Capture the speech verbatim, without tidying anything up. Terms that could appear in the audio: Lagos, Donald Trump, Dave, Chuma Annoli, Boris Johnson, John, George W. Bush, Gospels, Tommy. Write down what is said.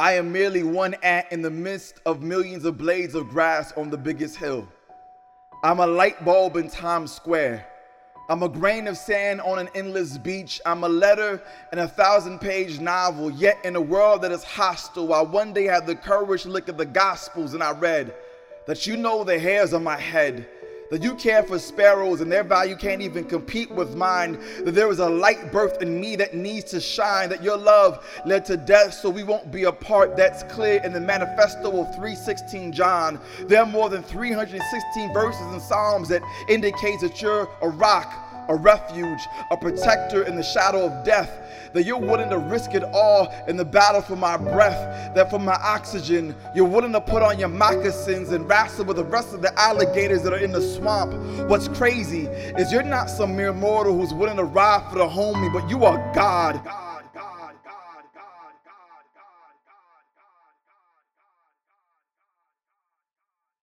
I am merely one ant in the midst of millions of blades of grass on the biggest hill. I'm a light bulb in Times Square. I'm a grain of sand on an endless beach. I'm a letter in a thousand-page novel. Yet in a world that is hostile, I one day had the courage to look at the Gospels, and I read that you know the hairs on my head, that you care for sparrows and their value can't even compete with mine, that there is a light birth in me that needs to shine, that your love led to death so we won't be apart. That's clear in the manifesto of three sixteen John. There are more than three hundred sixteen verses and Psalms that indicates that you're a rock, a refuge, a protector in the shadow of death, that you're willing to risk it all in the battle for my breath, that for my oxygen, you're willing to put on your moccasins and wrestle with the rest of the alligators that are in the swamp. What's crazy is you're not some mere mortal who's willing to ride for the homie, but you are God.